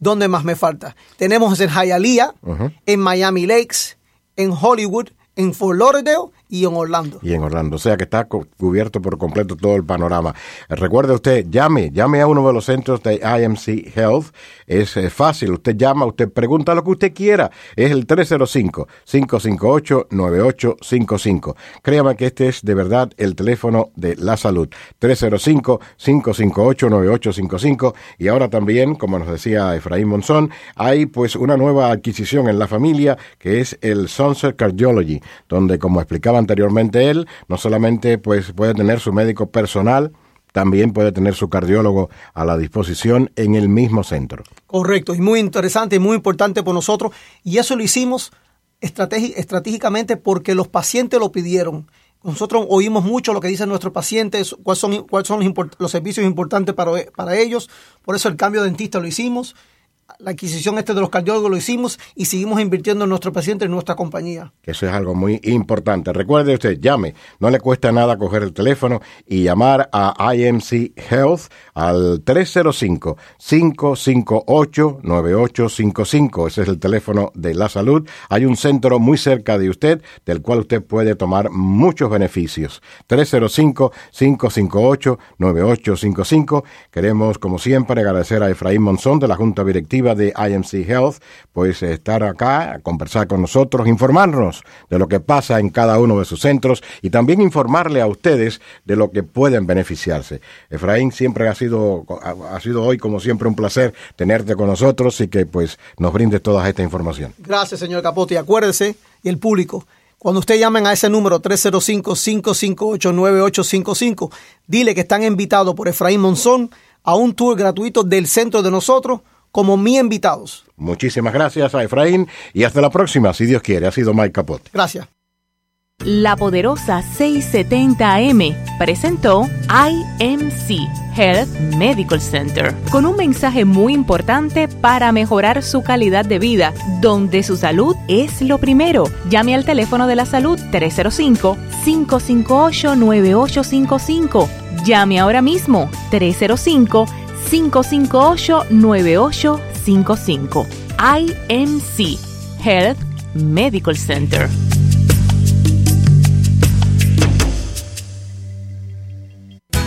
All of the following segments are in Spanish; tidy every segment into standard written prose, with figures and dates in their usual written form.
¿Dónde más me falta? Tenemos en Hialeah, en Miami Lakes, en Hollywood, en Fort Lauderdale y en Orlando. Y en Orlando, o sea que está cubierto por completo todo el panorama. Recuerde usted, llame a uno de los centros de IMC Health. Es fácil, usted llama, usted pregunta lo que usted quiera. Es el 305-558-9855. Créame que este es de verdad el teléfono de la salud. 305-558-9855. Y ahora también, como nos decía Efraín Monzón, hay pues una nueva adquisición en la familia, que es el Sunset Cardiology, donde, como explicaba anteriormente él, no solamente pues puede tener su médico personal, también puede tener su cardiólogo a la disposición en el mismo centro. Correcto, y muy interesante y muy importante por nosotros, y eso lo hicimos estratégicamente porque los pacientes lo pidieron. Nosotros oímos mucho lo que dicen nuestros pacientes, cuáles son los servicios importantes para ellos. Por eso el cambio de dentista lo hicimos, la adquisición de los cardiólogos lo hicimos, y seguimos invirtiendo en nuestro paciente, en nuestra compañía. Eso es algo muy importante. Recuerde usted, llame. No le cuesta nada coger el teléfono y llamar a IMC Health al 305-558-9855. Ese es el teléfono de la salud. Hay un centro muy cerca de usted del cual usted puede tomar muchos beneficios. 305-558-9855. Queremos, como siempre, agradecer a Efraín Monzón de la Junta Directiva de IMC Health, pues estar acá, a conversar con nosotros, informarnos de lo que pasa en cada uno de sus centros y también informarle a ustedes de lo que pueden beneficiarse. Efraín, siempre ha sido hoy, como siempre, un placer tenerte con nosotros y que pues nos brindes toda esta información. Gracias, señor Capote. Y acuérdese, y el público, cuando usted llamen a ese número 305-558-9855, dile que están invitados por Efraín Monzón a un tour gratuito del centro de nosotros, como mi invitados. Muchísimas gracias a Efraín y hasta la próxima, si Dios quiere. Ha sido Mike Capote. Gracias. La Poderosa 670 AM presentó IMC Health Medical Center con un mensaje muy importante para mejorar su calidad de vida, donde su salud es lo primero. Llame al teléfono de la salud 305-558-9855. Llame ahora mismo 305-558-9855. IMC Health Medical Center.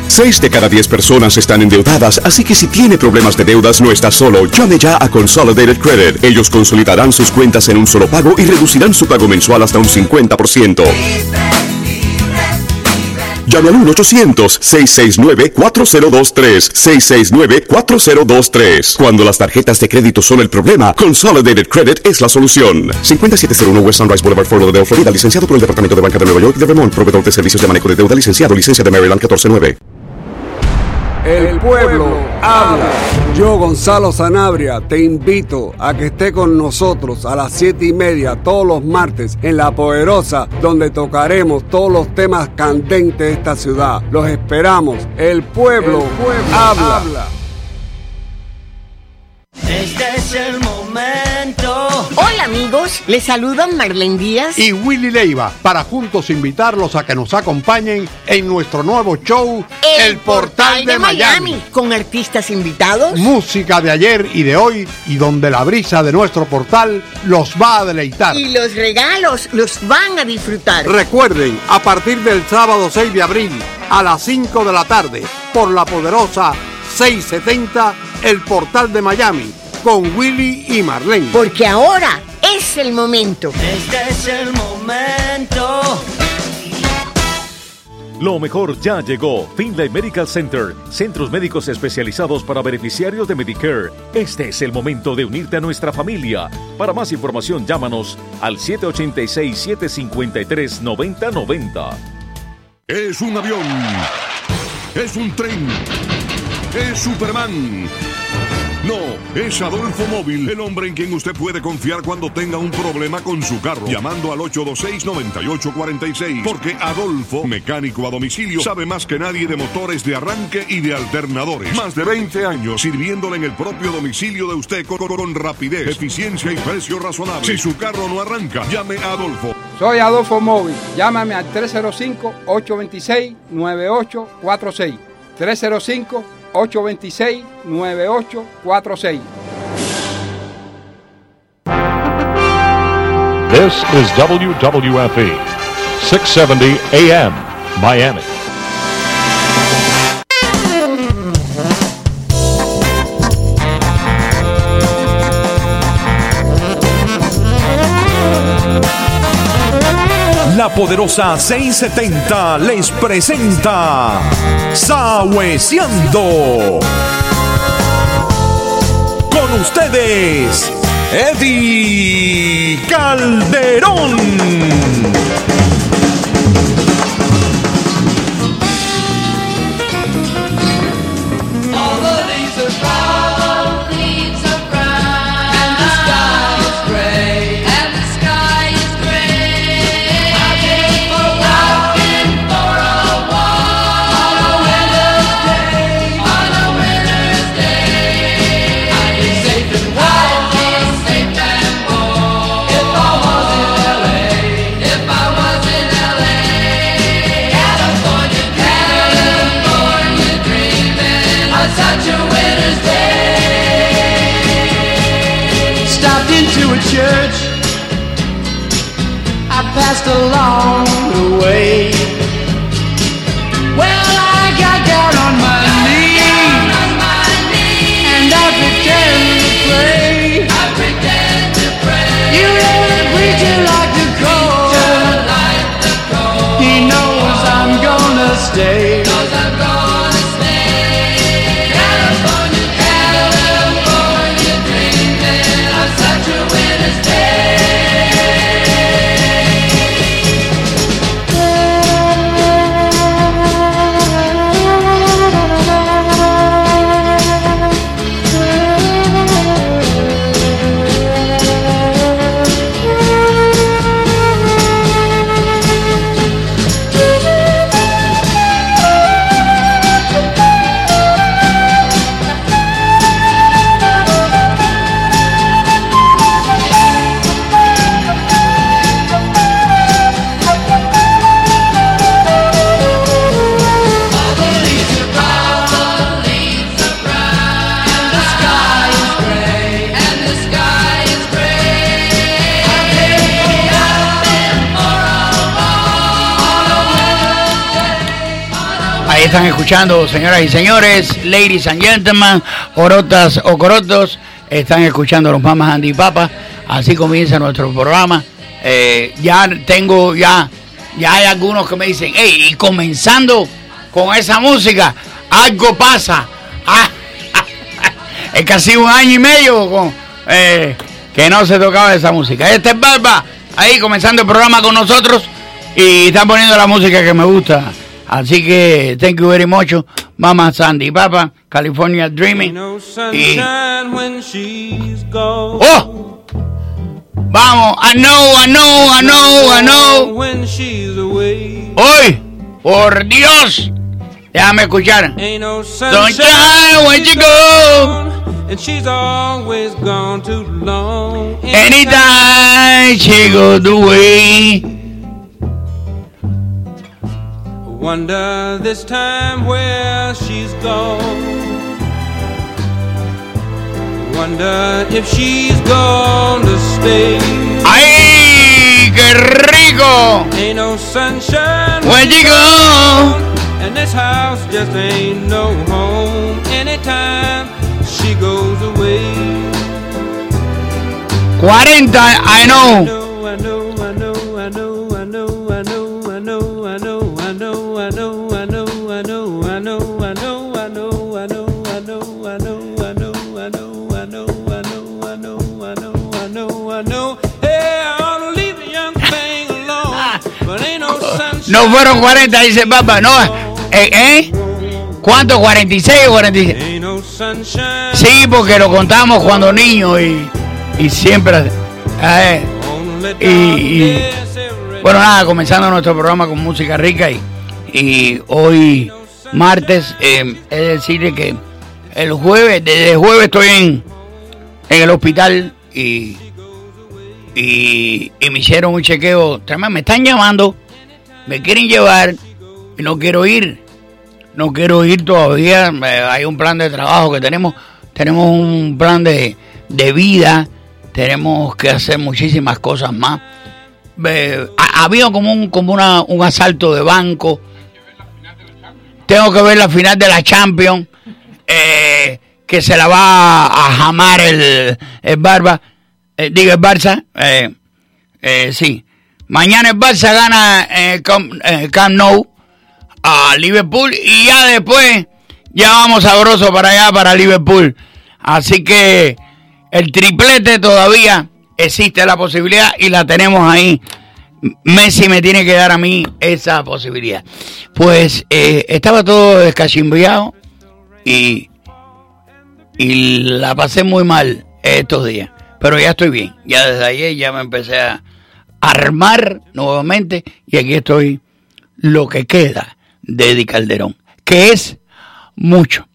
Seis de cada 10 personas están endeudadas, así que si tiene problemas de deudas no está solo. Llame ya a Consolidated Credit. Ellos consolidarán sus cuentas en un solo pago y reducirán su pago mensual hasta un 50%. Llame al 1-800-669-4023, 669-4023. Cuando las tarjetas de crédito son el problema, Consolidated Credit es la solución. 5701 West Sunrise Boulevard, Fort Lauderdale, Florida, licenciado por el Departamento de Banca de Nueva York y de Vermont, proveedor de servicios de manejo de deuda, licenciado, licencia de Maryland 149. El pueblo habla. Yo, Gonzalo Sanabria, te invito a que esté con nosotros a las 7:30 todos los martes en La Poderosa, donde tocaremos todos los temas candentes de esta ciudad. Los esperamos. El pueblo habla. Este es el momento. Hola amigos, les saludan Marlene Díaz y Willy Leiva para juntos invitarlos a que nos acompañen en nuestro nuevo show El Portal de Miami, con artistas invitados, música de ayer y de hoy, y donde la brisa de nuestro portal los va a deleitar y los regalos los van a disfrutar. Recuerden, a partir del sábado 6 de abril a las 5 de la tarde por La Poderosa 670, El Portal de Miami, con Willy y Marlene. Porque ahora es el momento. Este es el momento. Lo mejor ya llegó. Finlay Medical Center, centros médicos especializados para beneficiarios de Medicare. Este es el momento de unirte a nuestra familia. Para más información, llámanos al 786-753-9090. Es un avión. Es un tren. Es Superman. No, es Adolfo Móvil, el hombre en quien usted puede confiar cuando tenga un problema con su carro, llamando al 826-9846, porque Adolfo, mecánico a domicilio, sabe más que nadie de motores de arranque y de alternadores. Más de 20 años sirviéndole en el propio domicilio de usted con rapidez, eficiencia y precio razonable. Si su carro no arranca, llame a Adolfo. Soy Adolfo Móvil, llámame al 305-826-9846, 305-826-9846. This is WWFE, 670 AM, Miami. La Poderosa 670 les presenta Sawesiando. Con ustedes, Eddy Calderón. Church, I passed along the way. Well, I got down on my knees, and I pretend to pray. You hear the preacher like the cold. He knows I'm gonna stay. Están escuchando, señoras y señores, ladies and gentlemen, corotas o corotos, están escuchando los mamás Andy y Papa. Así comienza nuestro programa. Ya hay algunos que me dicen, hey, y comenzando con esa música, algo pasa. Es casi un año y medio que no se tocaba esa música. Este es Barba, ahí comenzando el programa con nosotros y están poniendo la música que me gusta. Así que, thank you very much, Mama Sandy, Papa, California Dreaming. ¡Oh! Vamos, I know. ¡Hoy! ¡Por Dios! Déjame escuchar. Sunshine when she goes. And she's always gone too long. Anytime she goes away. Wonder this time where she's gone. Wonder if she's gonna stay. ¡Ay, qué rico! Ain't no sunshine when you go. And this house just ain't no home anytime she goes away. 40, I know. No fueron 40, dice papá, no, ¿cuánto? ¿46 o 46? Sí, porque lo contamos cuando niños y siempre, bueno, nada, comenzando nuestro programa con música rica y hoy, martes, es decir que el jueves, desde el jueves estoy en el hospital y me hicieron un chequeo, me están llamando. Me quieren llevar y no quiero ir todavía. Hay un plan de trabajo que tenemos un plan de vida, tenemos que hacer muchísimas cosas más había como un asalto de banco. Tengo que ver la final de la Champions, que se la va a jamar el Barça. Sí, mañana el Barça gana Camp Nou a Liverpool, y ya después ya vamos sabroso para allá, para Liverpool. Así que el triplete todavía existe la posibilidad y la tenemos ahí. Messi me tiene que dar a mí esa posibilidad. Pues estaba todo descachimbiado y la pasé muy mal estos días. Pero ya estoy bien. Ya desde ayer ya me empecé a armar nuevamente. Y aquí estoy lo que queda de Eddy Calderón. Que es mucho.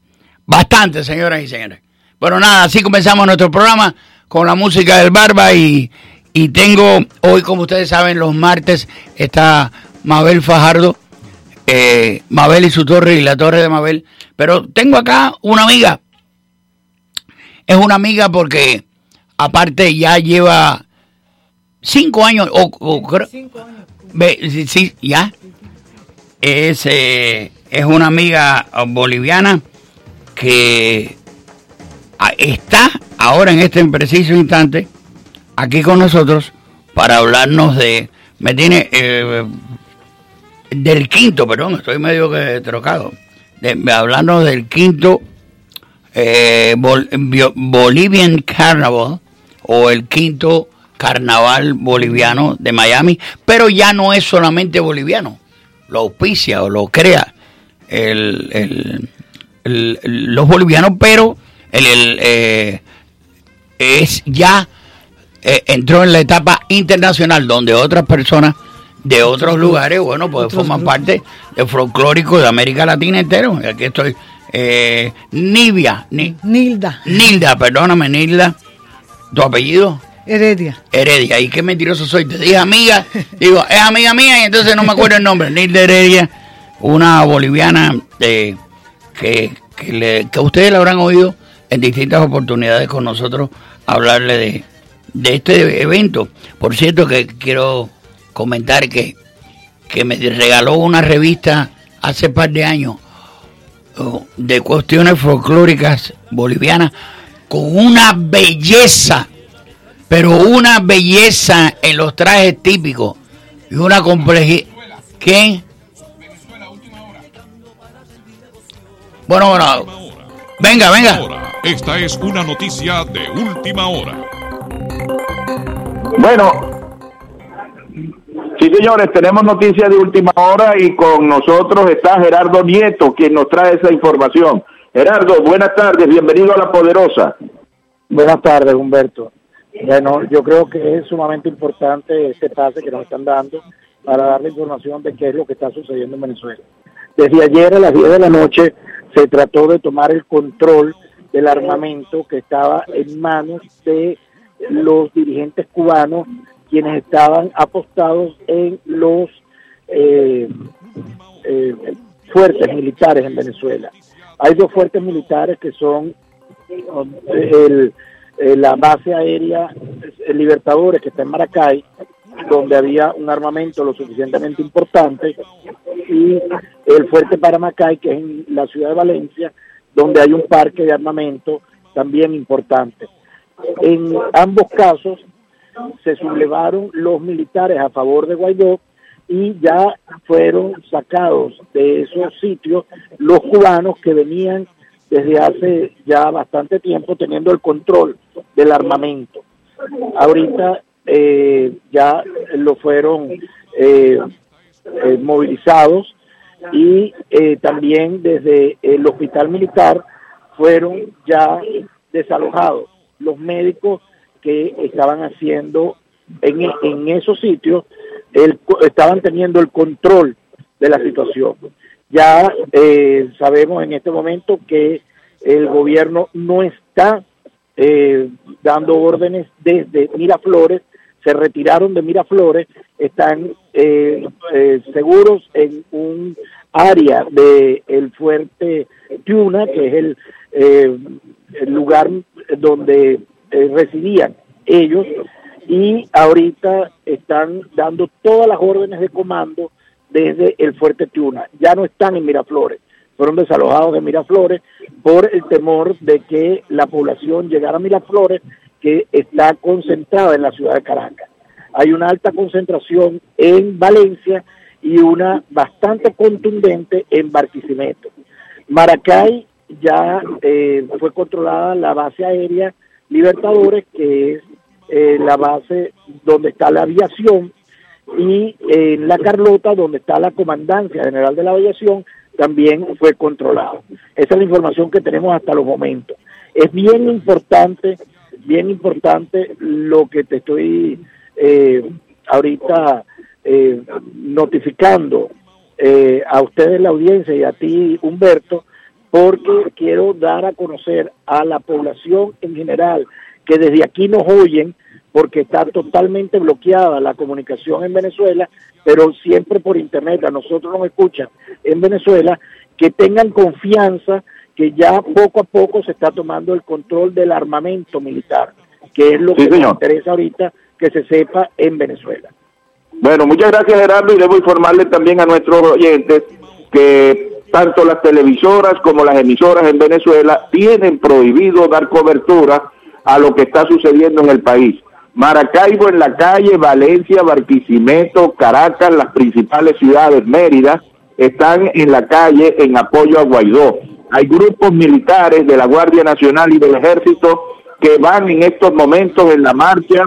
Bastante, señoras y señores. Bueno, nada, así comenzamos nuestro programa con la música del Barba y tengo hoy, como ustedes saben, los martes está Mabel Fajardo, Mabel y su torre y la torre de Mabel, pero tengo acá una amiga, es una amiga porque aparte ya lleva 5 años, sí, ya, es una amiga boliviana que está ahora en este preciso instante aquí con nosotros para hablarnos de... Me tiene... del quinto, perdón, estoy medio que trocado. Hablarnos del quinto Bolivian Carnival, o el quinto carnaval boliviano de Miami, pero ya no es solamente boliviano, lo auspicia o lo crea los bolivianos, pero... entró en la etapa internacional, donde otras personas de otros lugares, bueno, pues forman parte del folclórico de América Latina entero. Aquí estoy, Nilda, ¿tu apellido? Heredia, y qué mentiroso soy, te dije amiga, digo, es amiga mía y entonces no me acuerdo el nombre. Nilda Heredia, una boliviana que ustedes la habrán oído en distintas oportunidades con nosotros hablarle de este evento. Por cierto, que quiero comentar que me regaló una revista hace par de años de cuestiones folclóricas bolivianas con una belleza, pero una belleza en los trajes típicos y una complejidad. ¿Qué? Venezuela, última hora. Bueno. Venga. Esta es una noticia de última hora. Bueno, sí, señores, tenemos noticias de última hora y con nosotros está Gerardo Nieto, quien nos trae esa información. Gerardo, buenas tardes, bienvenido a La Poderosa. Buenas tardes, Humberto. Bueno, yo creo que es sumamente importante este pase que nos están dando para dar la información de qué es lo que está sucediendo en Venezuela. Desde ayer a las 10 de la noche se trató de tomar el control del armamento que estaba en manos de los dirigentes cubanos, quienes estaban apostados en los fuertes militares en Venezuela. Hay 2 fuertes militares que son la base aérea Libertadores, que está en Maracay, donde había un armamento lo suficientemente importante, y el fuerte Paramacay, que es en la ciudad de Valencia, donde hay un parque de armamento también importante. En ambos casos se sublevaron los militares a favor de Guaidó y ya fueron sacados de esos sitios los cubanos que venían desde hace ya bastante tiempo teniendo el control del armamento. Ahorita ya lo fueron movilizados, y también desde el hospital militar fueron ya desalojados los médicos que estaban haciendo en esos sitios, estaban teniendo el control de la situación. Ya sabemos en este momento que el gobierno no está dando órdenes desde Miraflores. Se retiraron de Miraflores, están seguros en un área del fuerte Tiuna, que es el lugar donde residían ellos, y ahorita están dando todas las órdenes de comando desde el Fuerte Tiuna. Ya no están en Miraflores, fueron desalojados de Miraflores por el temor de que la población llegara a Miraflores, que está concentrada en la ciudad de Caracas. Hay una alta concentración en Valencia y una bastante contundente en Barquisimeto. Maracay ya fue controlada la base aérea Libertadores, que es la base donde está la aviación, y en La Carlota, donde está la Comandancia General de la Aviación, también fue controlado. Esa es la información que tenemos hasta los momentos. Es bien importante lo que te estoy ahorita notificando a ustedes, la audiencia, y a ti, Humberto, porque quiero dar a conocer a la población en general que desde aquí nos oyen, porque está totalmente bloqueada la comunicación en Venezuela, pero siempre por internet a nosotros nos escuchan en Venezuela, que tengan confianza que ya poco a poco se está tomando el control del armamento militar, que es lo que nos interesa ahorita que se sepa en Venezuela. Bueno, muchas gracias, Gerardo, y debo informarle también a nuestros oyentes que tanto las televisoras como las emisoras en Venezuela tienen prohibido dar cobertura a lo que está sucediendo en el país. Maracaibo en la calle, Valencia, Barquisimeto, Caracas, las principales ciudades, Mérida, están en la calle en apoyo a Guaidó. Hay grupos militares de la Guardia Nacional y del Ejército que van en estos momentos en la marcha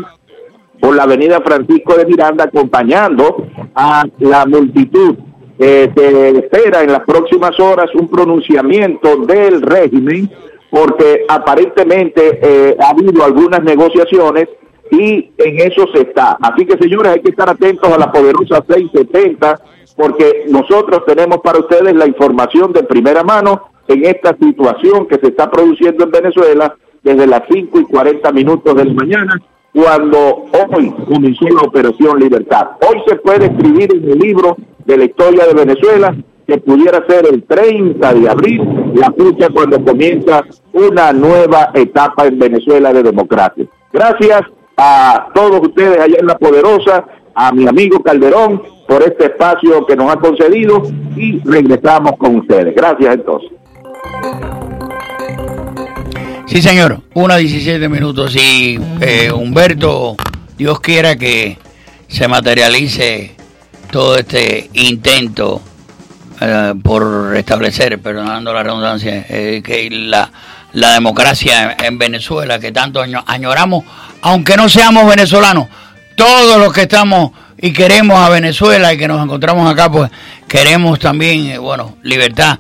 por la avenida Francisco de Miranda acompañando a la multitud. Se espera en las próximas horas un pronunciamiento del régimen, porque aparentemente ha habido algunas negociaciones y en eso se está. Así que, señores, hay que estar atentos a La Poderosa 670, porque nosotros tenemos para ustedes la información de primera mano en esta situación que se está produciendo en Venezuela desde las 5:40 de la mañana, cuando hoy comenzó la Operación Libertad. Hoy se puede escribir en el libro de la historia de Venezuela, que pudiera ser el 30 de abril, la fecha cuando comienza una nueva etapa en Venezuela de democracia. Gracias a todos ustedes allá en La Poderosa, a mi amigo Calderón, por este espacio que nos ha concedido, y regresamos con ustedes. Gracias, entonces. Sí, señor, 1:17. Sí, Humberto, Dios quiera que se materialice todo este intento por restablecer, perdonando la redundancia, que la democracia en Venezuela, que tanto añoramos, aunque no seamos venezolanos, todos los que estamos y queremos a Venezuela y que nos encontramos acá, pues queremos también, bueno, libertad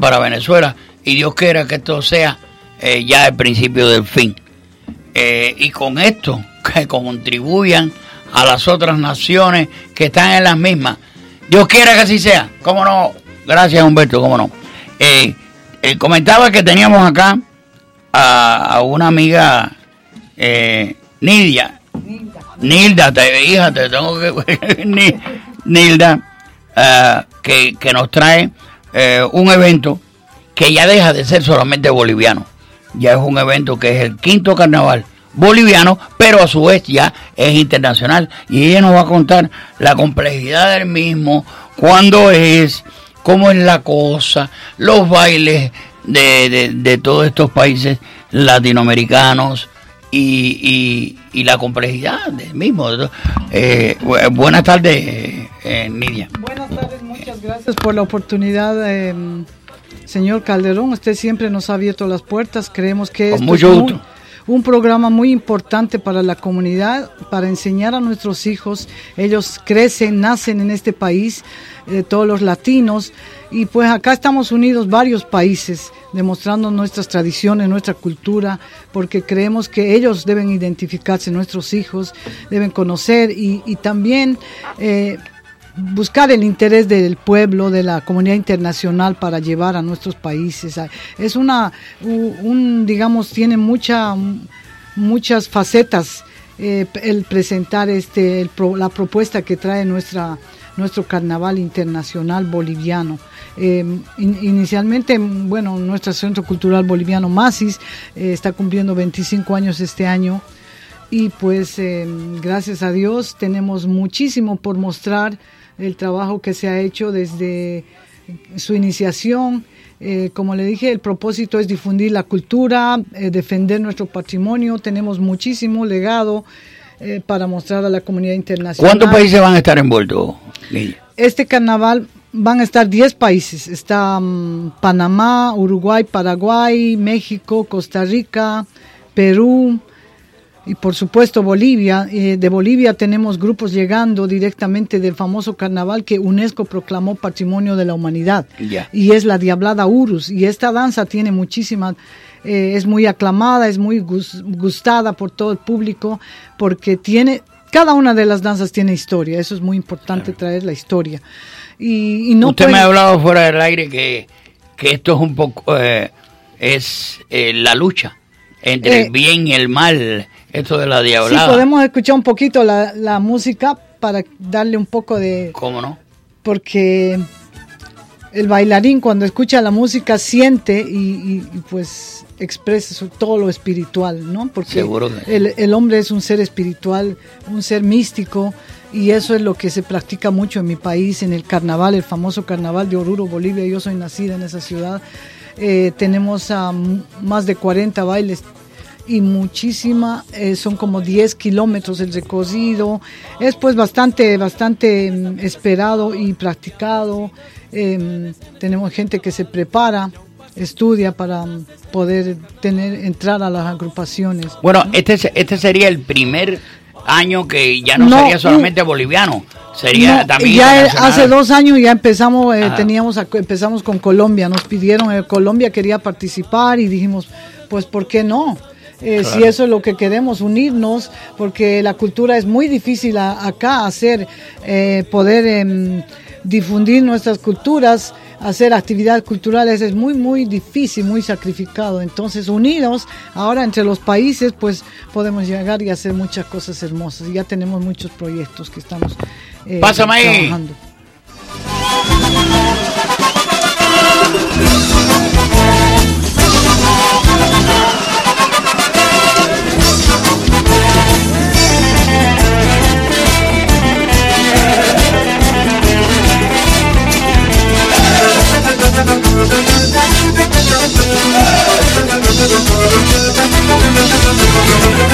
para Venezuela, y Dios quiera que esto sea ya el principio del fin. Y con esto, que contribuyan a las otras naciones que están en las mismas. Dios quiera que así sea, ¿cómo no? Gracias, Humberto, ¿cómo no? Comentaba que teníamos acá a una amiga, Nilda, hija, te tengo que... Nilda, que nos trae un evento que ya deja de ser solamente boliviano. Ya es un evento que es el quinto carnaval boliviano, pero a su vez ya es internacional, y ella nos va a contar la complejidad del mismo, cuándo es, cómo es la cosa, los bailes de todos estos países latinoamericanos y la complejidad del mismo. Buenas tardes, Nidia. Buenas tardes, muchas gracias por la oportunidad. Señor Calderón, usted siempre nos ha abierto las puertas, creemos que es un programa muy importante para la comunidad, para enseñar a nuestros hijos. Ellos crecen, nacen en este país, todos los latinos, y pues acá estamos unidos varios países, demostrando nuestras tradiciones, nuestra cultura, porque creemos que ellos deben identificarse, nuestros hijos deben conocer y también buscar el interés del pueblo, de la comunidad internacional, para llevar a nuestros países. Es digamos, tiene muchas facetas el presentar la propuesta que trae nuestro carnaval internacional boliviano. Inicialmente, bueno, nuestro Centro Cultural Boliviano Masis está cumpliendo 25 años este año. y pues gracias a Dios tenemos muchísimo por mostrar el trabajo que se ha hecho desde su iniciación. Como le dije, el propósito es difundir la cultura, defender nuestro patrimonio. Tenemos muchísimo legado para mostrar a la comunidad internacional. ¿Cuántos países van a estar envueltos, Lilla? Este carnaval van a estar 10 países. Está Panamá, Uruguay, Paraguay, México, Costa Rica, Perú y por supuesto Bolivia. De Bolivia tenemos grupos llegando directamente del famoso carnaval que UNESCO proclamó Patrimonio de la Humanidad. Yeah. Y es la Diablada Urus. Y esta danza tiene muchísimas... es muy aclamada, es muy gustada por todo el público porque tiene... Cada una de las danzas tiene historia, eso es muy importante, traer la historia. Y no usted puede... me ha hablado fuera del aire que esto es un poco... es la lucha entre el bien y el mal, esto de la diablada. Sí, podemos escuchar un poquito la música para darle un poco de... ¿Cómo no? Porque el bailarín cuando escucha la música siente y pues expresa todo lo espiritual, ¿no? Porque seguro que... el hombre es un ser espiritual, un ser místico, y eso es lo que se practica mucho en mi país, en el carnaval, el famoso carnaval de Oruro, Bolivia. Yo soy nacida en esa ciudad. Tenemos más de 40 bailes y muchísima, son como 10 kilómetros el recorrido. Es pues bastante esperado y practicado. Tenemos gente que se prepara, estudia para poder entrar a las agrupaciones. Bueno, ¿no? este sería el primer año que ya no sería solamente boliviano, sería también ya internacional. Hace 2 años ya empezamos, empezamos con Colombia, nos pidieron, Colombia quería participar y dijimos, pues ¿por qué no? Claro. Si eso es lo que queremos, unirnos, porque la cultura es muy difícil acá hacer, poder difundir nuestras culturas, hacer actividades culturales es muy difícil, muy sacrificado. Entonces, unidos ahora entre los países, pues podemos llegar y hacer muchas cosas hermosas. Y ya tenemos muchos proyectos que estamos trabajando.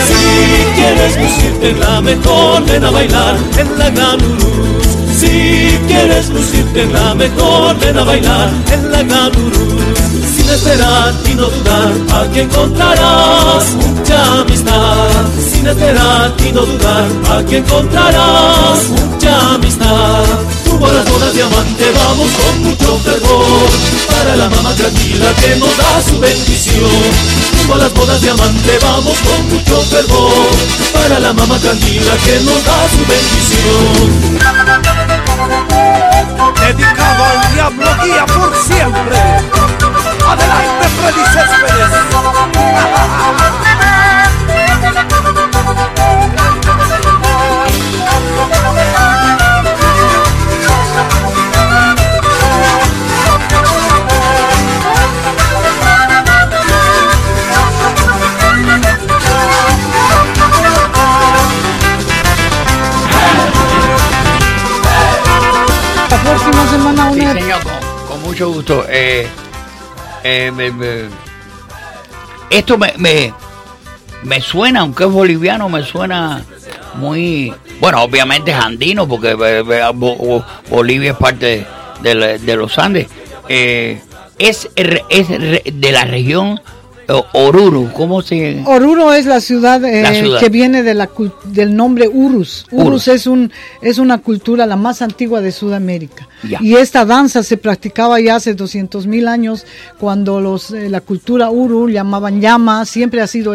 Si quieres lucirte en la mejor, ven a bailar en la gran Urus. Si quieres lucirte en la mejor, ven a bailar en la gran Urus. Sin esperar y no dudar, aquí encontrarás mucha amistad. Sin esperar y no dudar, aquí encontrarás mucha amistad. Como las bolas diamante vamos con mucho fervor, para la mamá tranquila que nos da su bendición. Como las bolas diamante vamos con mucho fervor, para la mamá tranquila que nos da su bendición. Dedicado al diablo guía por siempre. Adelante Freddy Céspedes. Sí, señor, con mucho gusto. Esto me suena, aunque es boliviano, me suena muy... Bueno, obviamente es andino, porque Bolivia es parte de los Andes. Es de la región... Oruro, ¿cómo se...? Oruro es la ciudad que viene del nombre Urus. Urus. Es una cultura la más antigua de Sudamérica. Ya. Y esta danza se practicaba ya hace 200,000 años, cuando la cultura Uru llamaban llama. Siempre ha sido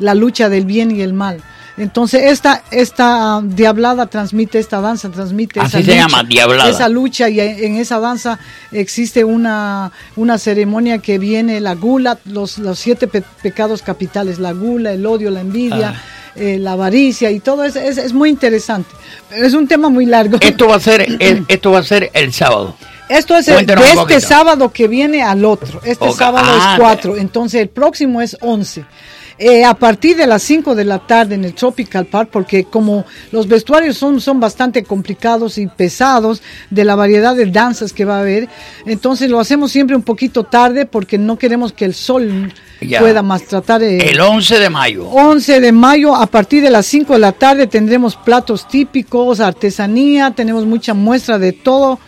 la lucha del bien y el mal. Entonces esta diablada transmite, esta danza transmite esa lucha, llama diablada. Esa lucha, y en esa danza existe una ceremonia que viene la gula, los 7 pecados capitales, la gula, el odio, la envidia, la avaricia y todo eso. Es muy interesante, es un tema muy largo. Esto va a ser el sábado. Esto es de este sábado que viene al otro. Este sábado es 4, entonces el próximo es 11. a partir de las 5 de la tarde en el Tropical Park, porque como los vestuarios son bastante complicados y pesados de la variedad de danzas que va a haber, entonces lo hacemos siempre un poquito tarde porque no queremos que el sol pueda maltratar. El 11 de mayo, a partir de las 5 de la tarde tendremos platos típicos, artesanía, tenemos mucha muestra de todo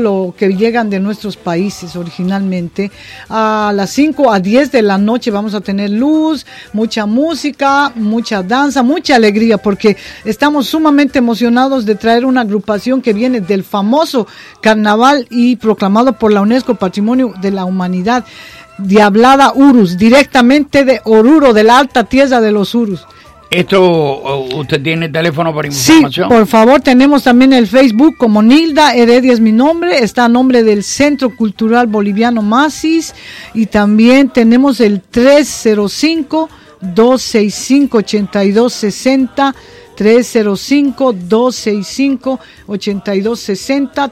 lo que llegan de nuestros países originalmente. A las 5 a 10 de la noche vamos a tener luz, mucha música, mucha danza, mucha alegría, porque estamos sumamente emocionados de traer una agrupación que viene del famoso carnaval y proclamado por la UNESCO Patrimonio de la Humanidad, Diablada Urus, directamente de Oruro, de la alta tierra de los Urus. ¿Esto usted tiene el teléfono para información? Sí, por favor, tenemos también el Facebook como Nilda Heredia es mi nombre, está a nombre del Centro Cultural Boliviano Masis, y también tenemos el 305-265-8260, 305-265-8260,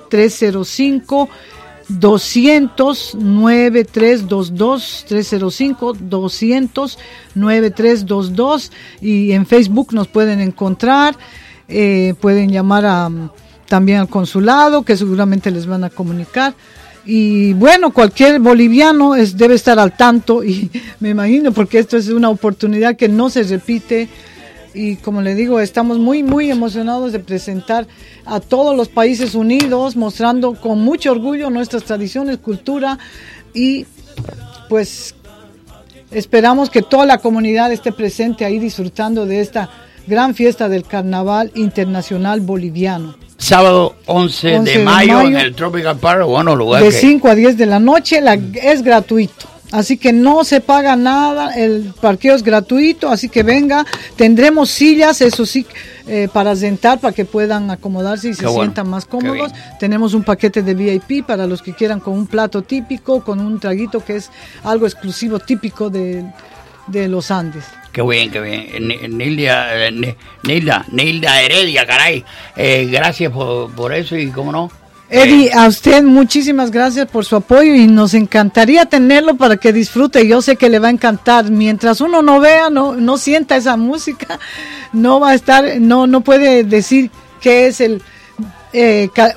305-200-9322, 305-200-9322, y en Facebook nos pueden encontrar, pueden llamar también al consulado, que seguramente les van a comunicar. Y bueno, cualquier boliviano debe estar al tanto, y me imagino, porque esto es una oportunidad que no se repite. Y como le digo, estamos muy, muy emocionados de presentar a todos los países unidos, mostrando con mucho orgullo nuestras tradiciones, cultura, y pues esperamos que toda la comunidad esté presente ahí disfrutando de esta gran fiesta del Carnaval Internacional Boliviano. Sábado 11 de mayo en el Tropical Park, bueno, lugar de 5 a 10 de la noche, es gratuito. Así que no se paga nada, el parqueo es gratuito, así que venga. Tendremos sillas, eso sí, para sentar, para que puedan acomodarse y sientan más cómodos. Tenemos un paquete de VIP para los que quieran, con un plato típico, con un traguito, que es algo exclusivo, típico de los Andes. Qué bien. Nilda Heredia, caray. Gracias por eso, y cómo no. Eddy, a usted muchísimas gracias por su apoyo, y nos encantaría tenerlo para que disfrute. Yo sé que le va a encantar. Mientras uno no vea, no sienta esa música, no va a estar, no puede decir que es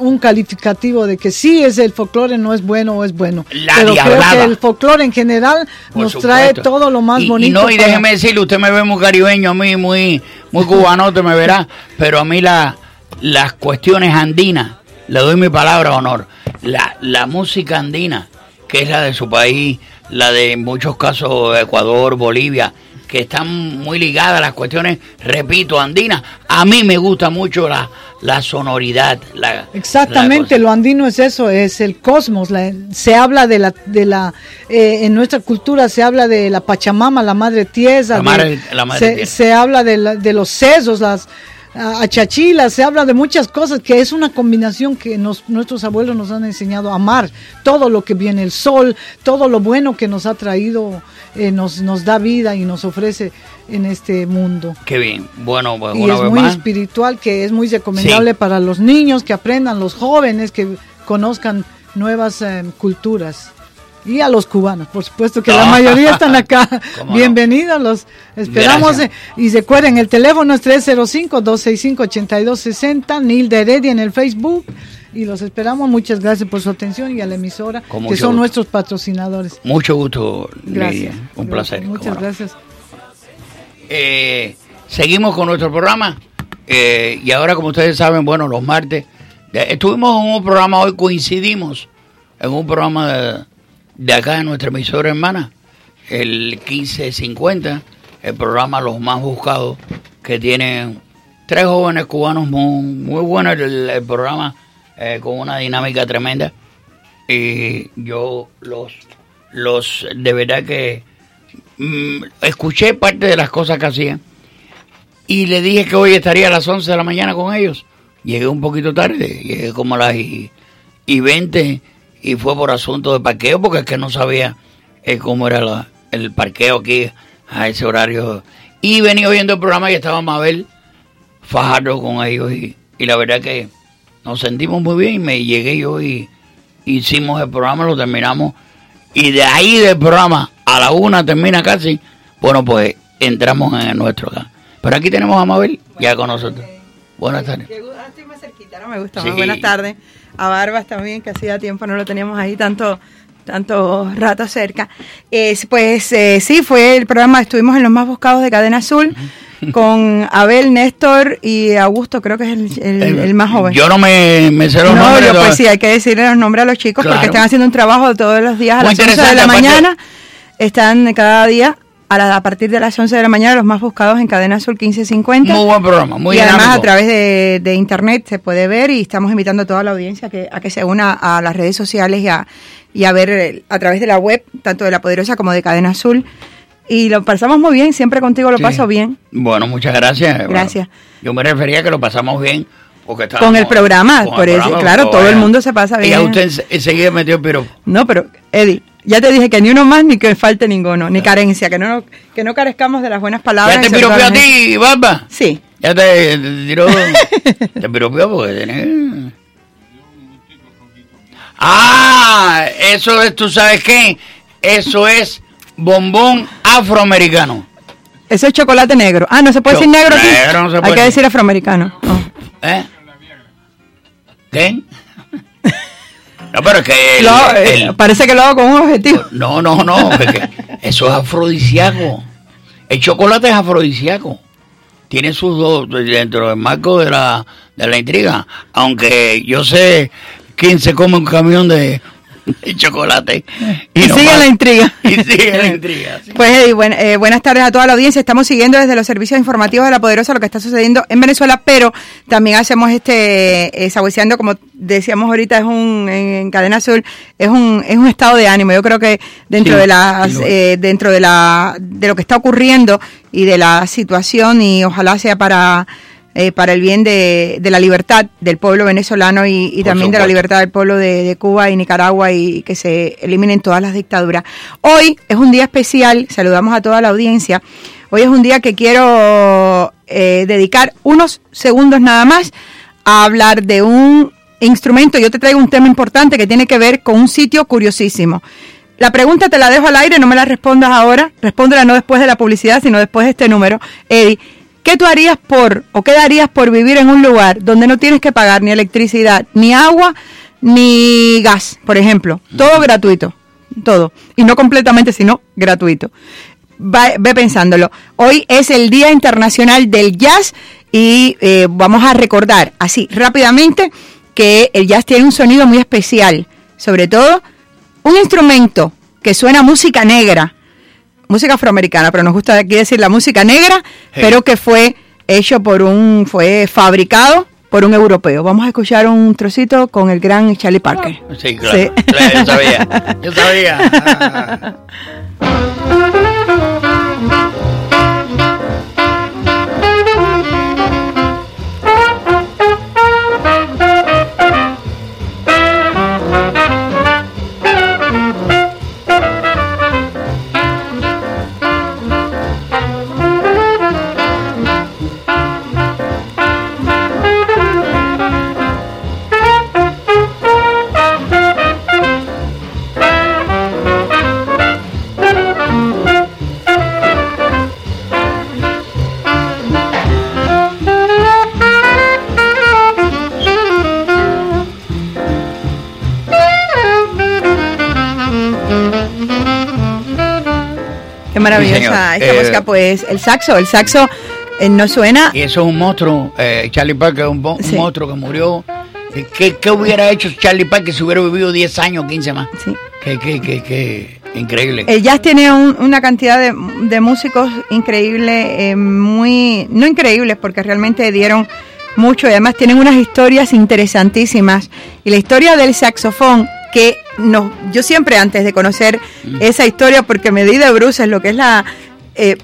un calificativo de que sí es el folclore, no es bueno o es bueno. Pero creo que el folclore en general nos trae todo lo más bonito. Y déjeme decirle, usted me ve muy caribeño, a mí muy, muy cubano, te me verá, pero a mí las cuestiones andinas, le doy mi palabra de honor, la música andina, que es la de su país, la de en muchos casos Ecuador, Bolivia, que están muy ligadas a las cuestiones, repito, andinas. A mí me gusta mucho la sonoridad. Exactamente, lo andino es eso, es el cosmos. Se habla en nuestra cultura se habla de la Pachamama, la madre tierra. Se habla de los sesos, a Chachila, se habla de muchas cosas, que es una combinación que nuestros abuelos nos han enseñado a amar, todo lo que viene, el sol, todo lo bueno que nos ha traído, nos da vida y nos ofrece en este mundo. Qué bien, bueno, pues y una es vez muy más espiritual, que es muy recomendable para los niños, que aprendan, los jóvenes, que conozcan nuevas culturas. Y a los cubanos, por supuesto, que la mayoría están acá. Bienvenidos, los esperamos. Gracias. Y recuerden, el teléfono es 305-265-8260, Nilda Heredia en el Facebook, y los esperamos. Muchas gracias por su atención, y a la emisora, que son gusto. Nuestros patrocinadores. Mucho gusto, gracias. Un placer. Muchas gracias. Seguimos con nuestro programa, y ahora, como ustedes saben, bueno, los martes, estuvimos en un programa, hoy coincidimos en un programa de acá de nuestra emisora hermana, el 1550, el programa Los Más Buscados, que tienen tres jóvenes cubanos muy, muy buenos, el programa, con una dinámica tremenda, y yo los de verdad que escuché parte de las cosas que hacían, y le dije que hoy estaría a las 11 de la mañana con ellos. Llegué un poquito tarde, llegué como a las y 20, y fue por asunto de parqueo, porque es que no sabía cómo era el parqueo aquí a ese horario. Y venía viendo el programa y estaba Mabel Fajardo con ellos, y la verdad que nos sentimos muy bien. Y me llegué yo y hicimos el programa, lo terminamos, y de ahí del programa a la 1 termina casi. Bueno, pues entramos en nuestro hogar. Pero aquí tenemos a Mabel, bueno, ya con nosotros. Buenas tardes. Estoy más cerquita, no me gusta más. Sí. Buenas tardes. A Barbas también, que hacía tiempo no lo teníamos ahí tanto rato cerca. Sí, fue el programa, estuvimos en Los Más Buscados de Cadena Azul, con Abel, Néstor y Augusto, creo que es el más joven. Yo no me sé los nombres. No, pues sí, hay que decirle los nombres a los chicos, claro, porque están haciendo un trabajo todos los días a las 11 de la mañana. Están cada día a partir de las 11 de la mañana, Los Más Buscados en Cadena Azul 1550. Muy buen programa, muy dinámico. Y además a través de internet se puede ver, y estamos invitando a toda la audiencia a que se una a las redes sociales y a ver a través de la web, tanto de La Poderosa como de Cadena Azul. Y lo pasamos muy bien, siempre contigo lo paso bien. Bueno, muchas gracias. Gracias. Bueno, yo me refería a que lo pasamos bien porque estábamos con el programa, por eso, claro, todo el mundo se pasa bien. Y a usted enseguida metió el piropo. No, pero Eddy, ya te dije que ni uno más, ni que falte ninguno, ni carencia, que no carezcamos de las buenas palabras. ¿Ya te piropeó a ti, Barba? Sí. Ya te tiró, te piropeó porque tenés... Ah, eso es, ¿tú sabes qué? Eso es bombón afroamericano. Eso es chocolate negro. Ah, ¿no se puede decir negro aquí? Negro no se puede. Hay que decir afroamericano. Oh. ¿Eh? ¿Qué? No, pero es que... parece que lo hago con un objetivo. No, porque eso es afrodisíaco. El chocolate es afrodisíaco. Tiene sus dos dentro del marco de la intriga. Aunque yo sé quién se come un camión de chocolate. Y sigue la intriga. Sí. Pues buenas tardes a toda la audiencia. Estamos siguiendo desde los servicios informativos de La Poderosa lo que está sucediendo en Venezuela, pero también hacemos Sawesiando, como decíamos ahorita, es en Cadena Azul, es un estado de ánimo. Yo creo que dentro de lo que está ocurriendo y de la situación, y ojalá sea para el bien de la libertad del pueblo venezolano y también de la libertad del pueblo de Cuba y Nicaragua, y que se eliminen todas las dictaduras. Hoy es un día especial, saludamos a toda la audiencia. Hoy es un día que quiero dedicar unos segundos nada más a hablar de un instrumento. Yo te traigo un tema importante que tiene que ver con un sitio curiosísimo. La pregunta te la dejo al aire, no me la respondas ahora, respóndela no después de la publicidad, sino después de este número. Eddy, ¿qué tú harías qué darías por vivir en un lugar donde no tienes que pagar ni electricidad, ni agua, ni gas, por ejemplo? Todo gratuito, todo. Y no completamente, sino gratuito. Ve pensándolo. Hoy es el Día Internacional del Jazz y vamos a recordar así rápidamente que el jazz tiene un sonido muy especial. Sobre todo, un instrumento que suena a música negra. Música afroamericana, pero nos gusta aquí decir la música negra, pero que fue hecho fue fabricado por un europeo. Vamos a escuchar un trocito con el gran Charlie Parker. Sí, claro. Sí. Claro, yo sabía. Maravillosa esta música, pues el saxo no suena. Y eso es un monstruo, Charlie Parker, un monstruo que murió. ¿Qué hubiera hecho Charlie Parker si hubiera vivido 10 años, 15 más? Sí. Qué increíble. El jazz tiene una cantidad de músicos increíble, no increíbles porque realmente dieron mucho, y además tienen unas historias interesantísimas. Y la historia del saxofón, que yo siempre, antes de conocer esa historia, porque me di de bruces lo que es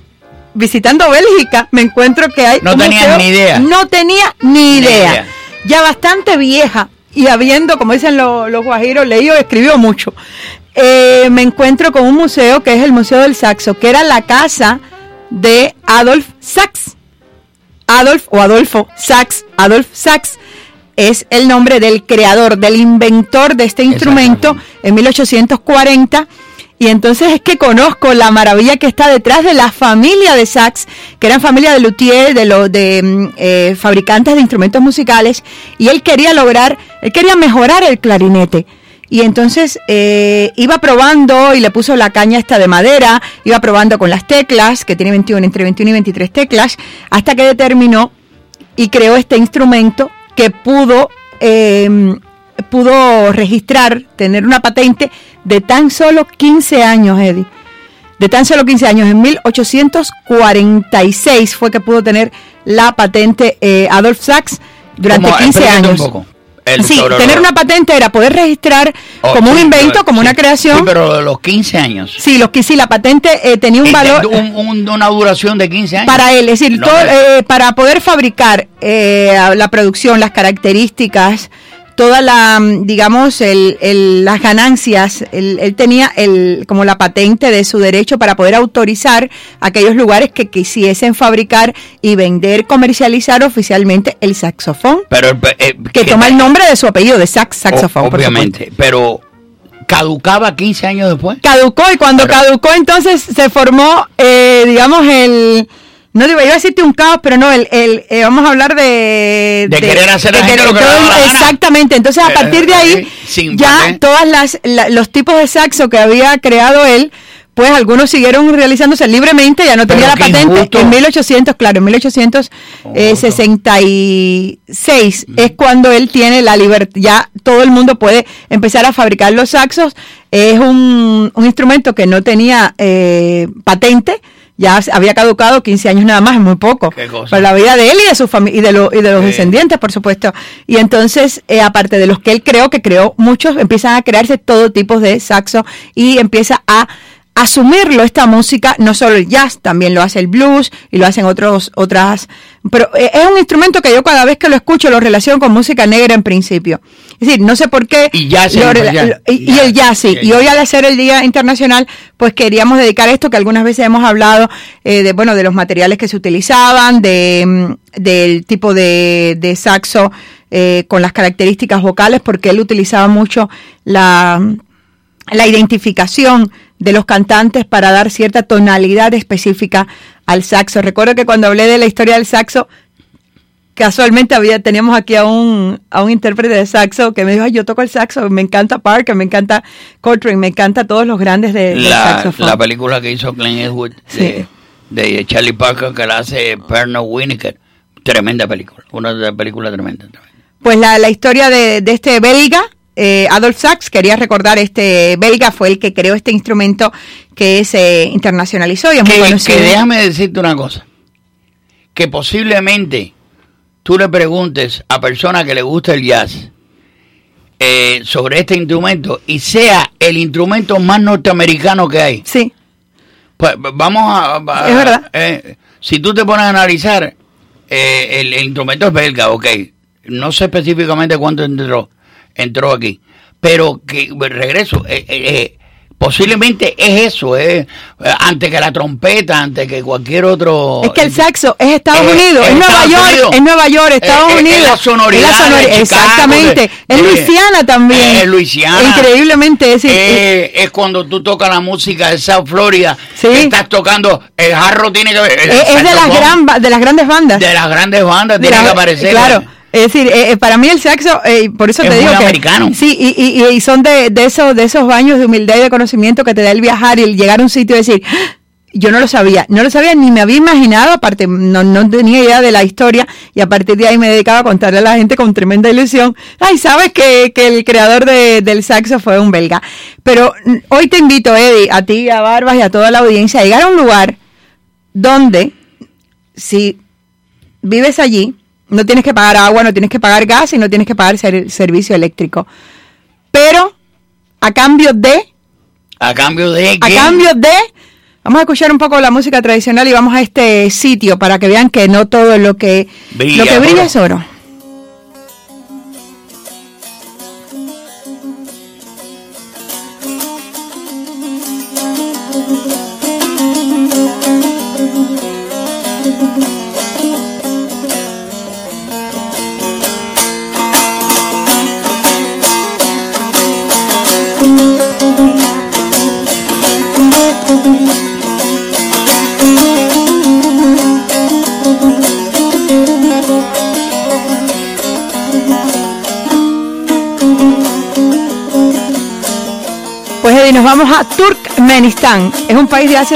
visitando Bélgica, me encuentro que hay... No tenía ni idea. Ya bastante vieja, y habiendo, como dicen los guajiros, leído, escribió mucho. Me encuentro con un museo que es el Museo del Saxo, que era la casa de Adolphe Sax. Adolphe Sax. Es el nombre del creador, del inventor de este instrumento en 1840, Y entonces es que conozco la maravilla que está detrás de la familia de Sax, que eran familia de luthier, de fabricantes de instrumentos musicales, y él quería mejorar el clarinete. Y entonces iba probando y le puso la caña esta de madera, iba probando con las teclas, que tiene entre 21 y 23 teclas, hasta que determinó y creó este instrumento que pudo registrar, tener una patente de tan solo 15 años, Eddy. De tan solo 15 años, en 1846 fue que pudo tener la patente Adolphe Sax durante 15 años. Un poco. Sí, tener una patente era poder registrar como un invento, como una creación. Sí, pero los 15 años. Sí, la patente tenía un valor. Una duración de 15 años. Para él, es decir, para poder fabricar la producción, las características, toda la, digamos, las ganancias, él tenía como la patente de su derecho para poder autorizar aquellos lugares que quisiesen fabricar y vender, comercializar oficialmente el saxofón, pero que toma el nombre de su apellido, de Sax, saxofón. Obviamente, pero caducaba 15 años después. Caducó, y cuando caducó entonces se formó, iba a decirte un caos, pero no, vamos a hablar de querer hacer de querer, lo que todo, la exactamente, entonces a partir de ahí, ya todas los tipos de saxo que había creado él, pues algunos siguieron realizándose libremente, ya no tenía la patente. Injusto. En 1866 es cuando él tiene la libertad, ya todo el mundo puede empezar a fabricar los saxos. Es un instrumento que no tenía patente, ya había caducado. 15 años nada más, es muy poco para la vida de él y de su familia y de los descendientes, por supuesto. Y entonces, aparte de los que él creó muchos, empiezan a crearse todo tipo de saxo y empieza a asumirlo esta música, no solo el jazz, también lo hace el blues y lo hacen otras. Pero es un instrumento que yo cada vez que lo escucho lo relaciono con música negra en principio. Es decir, no sé por qué. Y jazz, el jazz, sí. Y hoy, al hacer el Día Internacional, pues queríamos dedicar esto, que algunas veces hemos hablado de los materiales que se utilizaban, del tipo de saxo con las características vocales, porque él utilizaba mucho la identificación de los cantantes para dar cierta tonalidad específica al saxo. Recuerdo que cuando hablé de la historia del saxo, casualmente teníamos aquí a un intérprete de saxo que me dijo, yo toco el saxo, me encanta Parker, me encanta Coltrane, me encanta todos los grandes del saxofón. La película que hizo Clint Eastwood de Charlie Parker, que la hace Pernod Winnicott, tremenda película, una película tremenda. Pues la historia de este belga, Adolphe Sax, quería recordar, este belga fue el que creó este instrumento que se internacionalizó y es muy conocido. Que déjame decirte una cosa, que posiblemente tú le preguntes a personas que le gusta el jazz sobre este instrumento y sea el instrumento más norteamericano que hay. Sí. Pues vamos a es verdad. Si tú te pones a analizar, el instrumento es belga, ok. No sé específicamente cuánto entró aquí, pero que regreso, posiblemente es eso, antes que la trompeta, antes que cualquier otro. Es que el saxo es Estados Unidos, es Nueva York, Estados Unidos. Es la sonoridad. Chicago, exactamente. Es Luisiana también. Es Luisiana. Increíblemente. Es cuando tú tocas la música de South Florida. Sí. Estás tocando, el jarro tiene que ver. Es de las grandes bandas. De las grandes bandas tiene que aparecer. Claro. Es decir, para mí el saxo, por eso es te digo que americano. Sí, y son de esos baños de humildad y de conocimiento que te da el viajar y el llegar a un sitio y decir, yo no lo sabía, ni me había imaginado, aparte no tenía idea de la historia, y a partir de ahí me dedicaba a contarle a la gente con tremenda ilusión, ay, sabes que el creador del saxo fue un belga. Pero hoy te invito, Eddy, a ti, a Barbas y a toda la audiencia, a llegar a un lugar donde, si vives allí, no tienes que pagar agua, no tienes que pagar gas y no tienes que pagar servicio eléctrico. Pero a cambio de vamos a escuchar un poco la música tradicional y vamos a este sitio para que vean que no todo lo que brilla es oro. nos vamos a Turkmenistán. Es un país de Asia.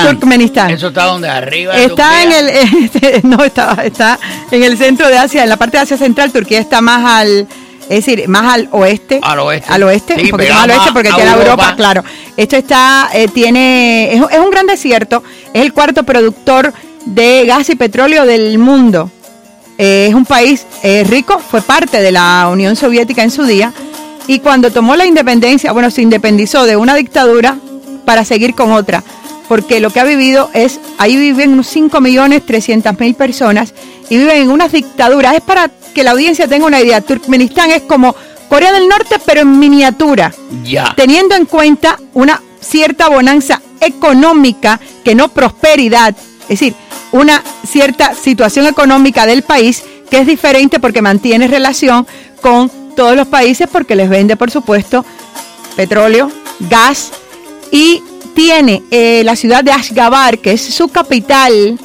Turkmenistán. Eso está donde arriba. Está en el está en el centro de Asia, en la parte de Asia central. Turquía está más al, es decir, más al oeste. Al oeste. Al oeste, sí, un poquito más al oeste porque tiene Europa, claro. Esto está, tiene, es un gran desierto. Es el cuarto productor de gas y petróleo del mundo. Es un país rico, fue parte de la Unión Soviética en su día. Y cuando tomó la independencia, bueno, se independizó de una dictadura para seguir con otra. Porque lo que ha vivido es, ahí viven unos 5.300.000 personas y viven en unas dictaduras. Es para que la audiencia tenga una idea. Turkmenistán es como Corea del Norte, pero en miniatura. Yeah. Teniendo en cuenta una cierta bonanza económica, que no prosperidad. Es decir, una cierta situación económica del país que es diferente porque mantiene relación con todos los países porque les vende, por supuesto, petróleo, gas, y tiene la ciudad de Ashgabat, que es su capital,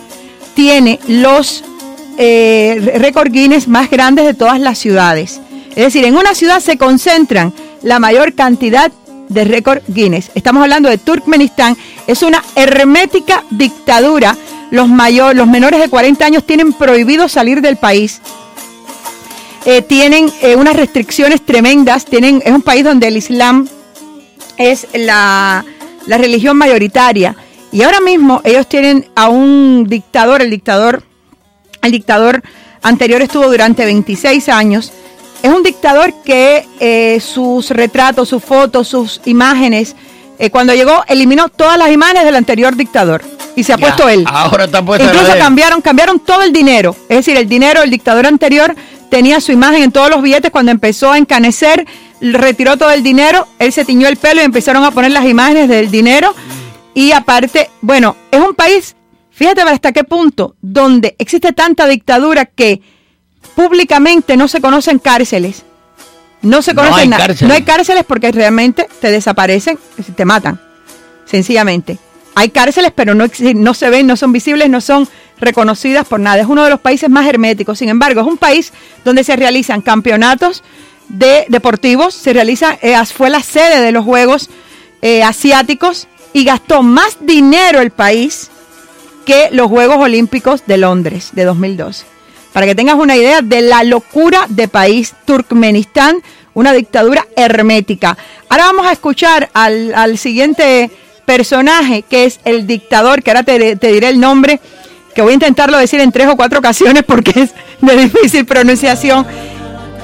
tiene los récord Guinness más grandes de todas las ciudades. Es decir, en una ciudad se concentran la mayor cantidad de récord Guinness. Estamos hablando de Turkmenistán, es una hermética dictadura. Los menores de 40 años tienen prohibido salir del país. Tienen unas restricciones tremendas. Es un país donde el Islam es la religión mayoritaria. Y ahora mismo ellos tienen a un dictador. El dictador anterior estuvo durante 26 años. Es un dictador que sus retratos, sus fotos, sus imágenes, cuando llegó eliminó todas las imágenes del anterior dictador. Y se ha puesto él. Ahora está puesto. Incluso cambiaron todo el dinero. Es decir, el dinero del dictador anterior tenía su imagen en todos los billetes. Cuando empezó a encanecer, retiró todo el dinero, él se tiñó el pelo y empezaron a poner las imágenes del dinero. Y aparte, bueno, es un país, fíjate hasta qué punto, donde existe tanta dictadura que públicamente no se conocen cárceles. No se conocen nada. No hay cárceles porque realmente te desaparecen, te matan, sencillamente. Hay cárceles, pero no se ven, no son visibles, no son reconocidas por nada. Es uno de los países más herméticos. Sin embargo, es un país donde se realizan campeonatos deportivos, fue la sede de los Juegos Asiáticos y gastó más dinero el país que los Juegos Olímpicos de Londres de 2012. Para que tengas una idea de la locura de país Turkmenistán, una dictadura hermética. Ahora vamos a escuchar al siguiente personaje, que es el dictador, que ahora te diré el nombre, que voy a intentarlo decir en 3 o 4 ocasiones porque es de difícil pronunciación.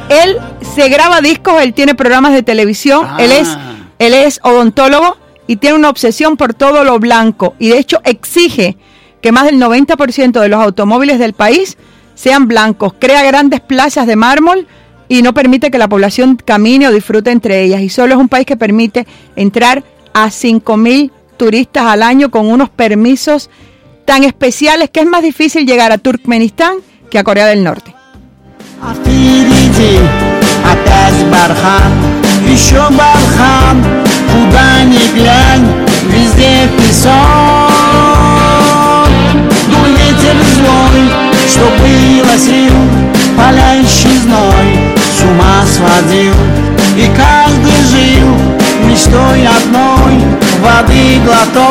Él se graba discos, él tiene programas de televisión, él es odontólogo y tiene una obsesión por todo lo blanco, y de hecho exige que más del 90% de los automóviles del país sean blancos, crea grandes plazas de mármol y no permite que la población camine o disfrute entre ellas, y solo es un país que permite entrar a 5.000 turistas al año con unos permisos tan especiales que es más difícil llegar a Turkmenistán que a Corea del Norte. Мечтой одной воды глоток,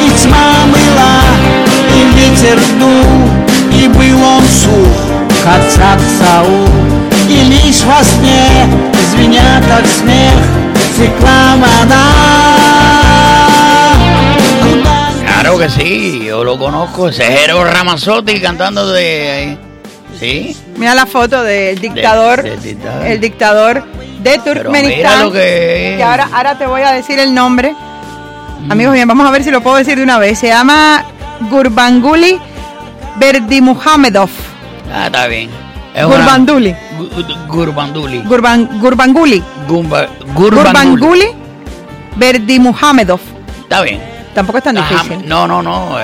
и тьма была, и ветер дул, и был он сух, как царь Саул, и лишь во сне, звеня как смех, текла вода. Claro que sí, yo lo conozco, ese Jero Ramazzotti cantando de, sí. Mira la foto del dictador, el dictador de Turkmenistán, que ahora te voy a decir el nombre. Amigos, bien, vamos a ver si lo puedo decir de una vez. Se llama Gurbanguly Berdimuhamedov. Ah, está bien. Gurbanguly Berdimuhamedov. Está bien. Tampoco es tan difícil. No.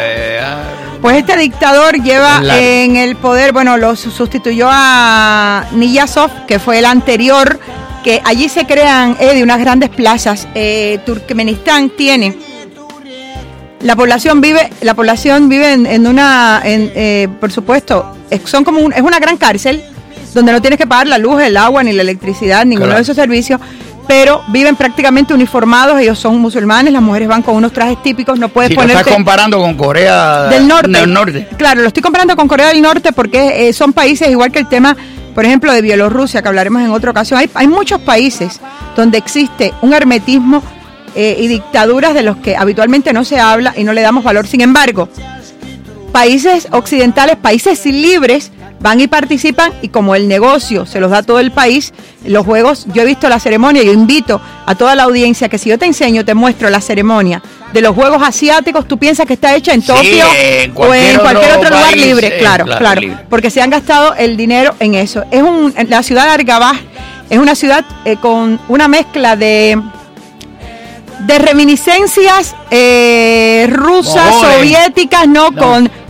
Pues este dictador lleva en el poder, bueno, lo sustituyó a Niyazov, que fue el anterior, que allí se crean, de unas grandes plazas. Turkmenistán tiene, la población vive en una, por supuesto, es una gran cárcel, donde no tienes que pagar la luz, el agua, ni la electricidad, ninguno de esos servicios, pero viven prácticamente uniformados, ellos son musulmanes, las mujeres van con unos trajes típicos, no puedes ponerte... ¿Estás comparando con Corea del Norte? Claro, lo estoy comparando con Corea del Norte porque son países, igual que el tema, por ejemplo, de Bielorrusia, que hablaremos en otra ocasión, hay muchos países donde existe un hermetismo y dictaduras de los que habitualmente no se habla y no le damos valor. Sin embargo, países occidentales, países libres, van y participan, y como el negocio se los da todo el país, los juegos, yo he visto la ceremonia, yo invito a toda la audiencia que si yo te enseño, te muestro la ceremonia de los juegos asiáticos, tú piensas que está hecha en Tokio o en cualquier otro lugar país, libre, claro, libre, porque se han gastado el dinero en eso. La ciudad de Ashgabat es una ciudad con una mezcla de reminiscencias rusas, soviéticas, no.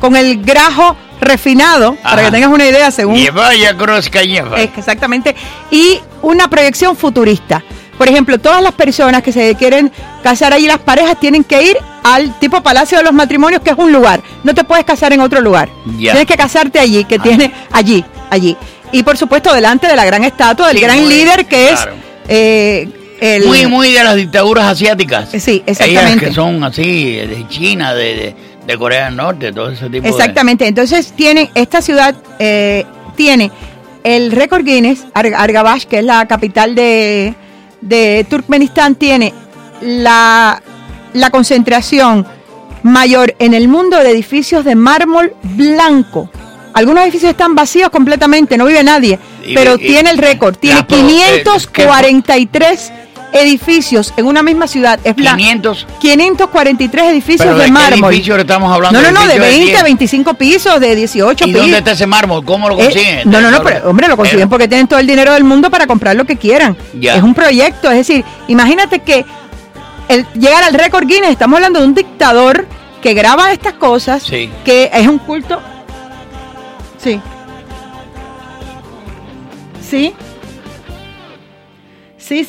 Con el grajo refinado, ajá, para que tengas una idea, según exactamente, y una proyección futurista. Por ejemplo, todas las personas que se quieren casar allí, las parejas tienen que ir al tipo Palacio de los Matrimonios, que es un lugar, no te puedes casar en otro lugar, yeah, tienes que casarte allí, que tiene allí, y por supuesto delante de la gran estatua del gran líder, que claro, es muy muy de las dictaduras asiáticas. Sí, exactamente. Ellas que son así, de China, de Corea del Norte, todo ese tipo. Exactamente. Entonces esta ciudad tiene el récord Guinness. Ashgabat, que es la capital de Turkmenistán, tiene la concentración mayor en el mundo de edificios de mármol blanco. Algunos edificios están vacíos completamente, no vive nadie, pero tiene el récord. Tiene 543 edificios en una misma ciudad, es blanco. 543 edificios de mármol. ¿De qué estamos hablando? No, de 20, 10. 25 pisos, de 18 pisos. ¿Y dónde está ese mármol? ¿Cómo lo consiguen? Lo consiguen porque tienen todo el dinero del mundo para comprar lo que quieran. Ya. Es un proyecto, es decir, imagínate que llegar al récord Guinness, estamos hablando de un dictador que graba estas cosas, sí, que es un culto. Sí. Sí. Sí.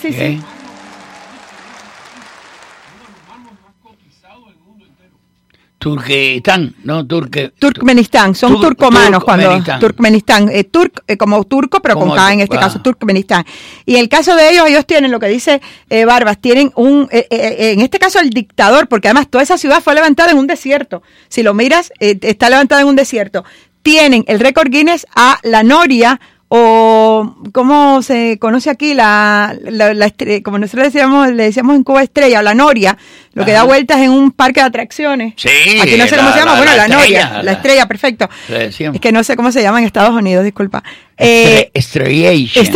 Okay. Turkmenistán, son turcomanos cuando Turkmenistán, como turco, pero con K en este caso, Turkmenistán. Y en el caso de ellos tienen lo que dice Barbas, tienen en este caso el dictador, porque además toda esa ciudad fue levantada en un desierto. Si lo miras, está levantada en un desierto. Tienen el récord Guinness a la noria, o ¿cómo se conoce aquí? Como nosotros le decíamos en Cuba, estrella, o la noria, lo que da vueltas en un parque de atracciones. Sí, aquí no sé cómo se llama, la noria, la estrella, perfecto. Es que no sé cómo se llama en Estados Unidos, disculpa. Estrellation,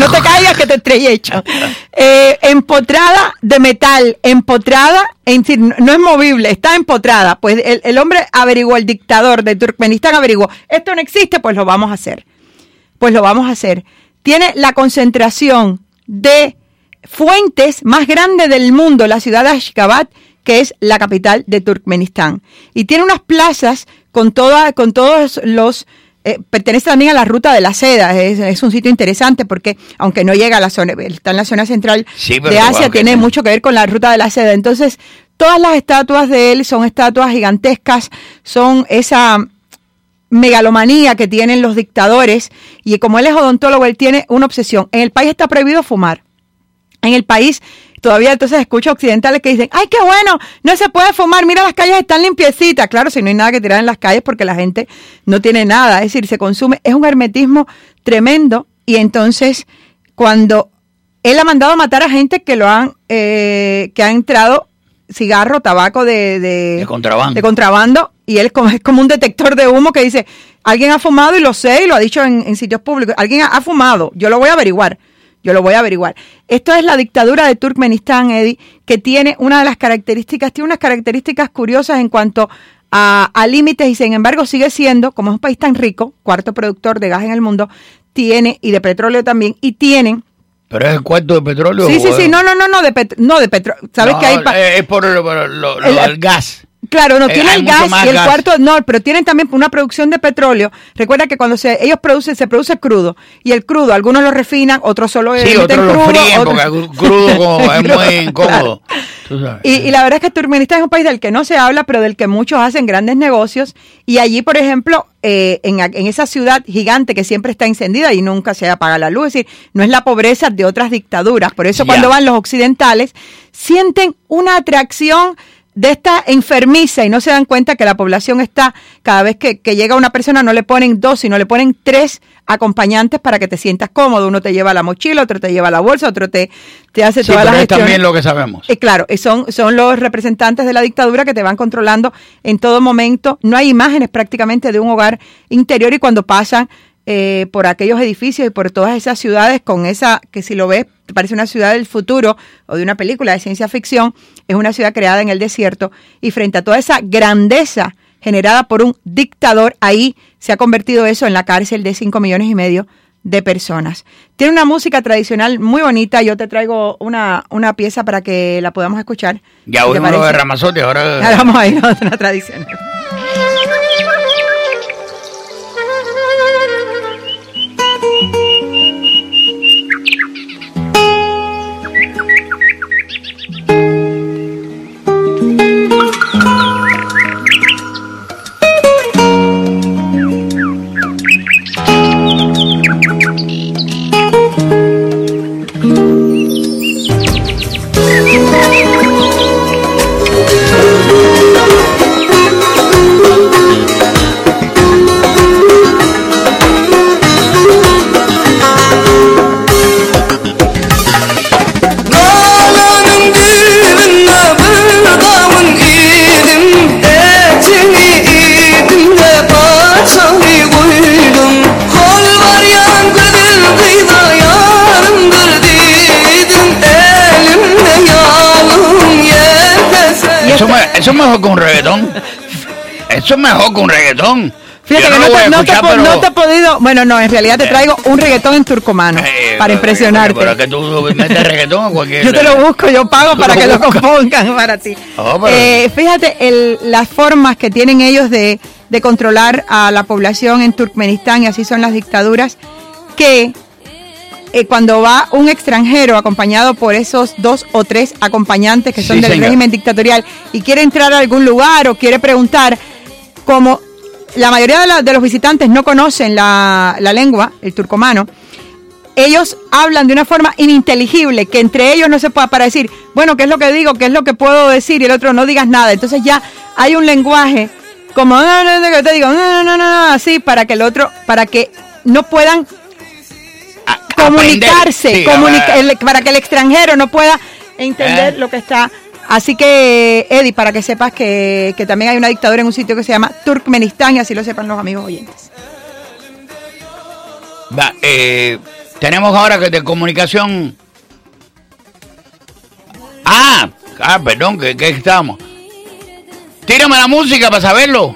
no te caigas que te estrellation. Empotrada de metal, no es movible, está empotrada. Pues el hombre averiguó, el dictador de Turkmenistán averiguó, esto no existe, pues lo vamos a hacer. Tiene la concentración de fuentes más grande del mundo, la ciudad de Ashgabat, que es la capital de Turkmenistán. Y tiene unas plazas con todos los... pertenece también a la ruta de la seda, es un sitio interesante porque aunque no llega a la zona, está en la zona central de Asia, tiene mucho que ver con la ruta de la seda. Entonces todas las estatuas de él son estatuas gigantescas, son esa megalomanía que tienen los dictadores, y como él es odontólogo, él tiene una obsesión. En el país está prohibido fumar, en el país todavía. Entonces escucho occidentales que dicen, ¡ay, qué bueno! No se puede fumar, mira, las calles están limpiecitas. Claro, si no hay nada que tirar en las calles porque la gente no tiene nada, es decir, se consume. Es un hermetismo tremendo, y entonces cuando él ha mandado a matar a gente que ha entrado cigarro, tabaco de contrabando, y él es como un detector de humo que dice, alguien ha fumado, y lo sé, y lo ha dicho en sitios públicos, alguien ha fumado, yo lo voy a averiguar. Esto es la dictadura de Turkmenistán, Eddy, que tiene unas características curiosas en cuanto a límites, y sin embargo sigue siendo, como es un país tan rico, cuarto productor de gas en el mundo, y de petróleo también, y tienen... ¿Pero es el cuarto de petróleo? Sí, no, de petróleo. ¿Sabes qué hay? Es por el gas. Claro, no, tiene el gas y el gas. Cuarto, no, pero tienen también una producción de petróleo. Recuerda que cuando ellos producen, se produce crudo. Y el crudo, algunos lo refinan, otros solo otros crudo, lo fríen, otros... porque crudo como es muy incómodo. Claro. Tú sabes. Y la verdad es que Turkmenistán es un país del que no se habla, pero del que muchos hacen grandes negocios. Y allí, por ejemplo, en esa ciudad gigante que siempre está encendida y nunca se apaga la luz, es decir, no es la pobreza de otras dictaduras. Por eso cuando van los occidentales, sienten una atracción de esta enfermiza y no se dan cuenta que la población está, cada vez que llega una persona no le ponen 2, sino le ponen 3 acompañantes para que te sientas cómodo. Uno te lleva la mochila, otro te lleva la bolsa, otro te hace todas las gestiones. Sí, pero es también lo que sabemos. Claro, son los representantes de la dictadura que te van controlando en todo momento. No hay imágenes prácticamente de un hogar interior y cuando pasan por aquellos edificios y por todas esas ciudades con esa, que si lo ves te parece una ciudad del futuro o de una película de ciencia ficción, es una ciudad creada en el desierto y frente a toda esa grandeza generada por un dictador, ahí se ha convertido eso en la cárcel de 5,5 millones de personas. Tiene una música tradicional muy bonita, yo te traigo una pieza para que la podamos escuchar. Ya oímos lo de Ramazotti, ahora vamos a ir a otra tradicional. Eso es mejor que un reggaetón. Eso es mejor que un reggaetón. Fíjate que no te he podido... Bueno, no, en realidad te traigo un reggaetón en turcomano para impresionarte. ¿Pero que tú metes reggaetón o cualquier...? Yo te lo busco, yo pago para que lo compongan para ti. Oh, pero... fíjate las formas que tienen ellos de controlar a la población en Turkmenistán, y así son las dictaduras, que... cuando va un extranjero acompañado por esos 2 o 3 acompañantes que son del régimen dictatorial y quiere entrar a algún lugar o quiere preguntar, como la mayoría de los visitantes no conocen la lengua, el turcomano, ellos hablan de una forma ininteligible, que entre ellos no se pueda para decir, bueno, ¿qué es lo que digo? ¿Qué es lo que puedo decir? Y el otro, no digas nada. Entonces ya hay un lenguaje como, no, que te digo, no, así, para que el otro, para que no puedan... comunicarse, sí, para que el extranjero no pueda entender lo que está. Así que, Eddy, para que sepas que también hay una dictadura en un sitio que se llama Turkmenistán, y así lo sepan los amigos oyentes. Va, tenemos ahora que de comunicación. Ah, perdón, que estamos. Tírame la música para saberlo.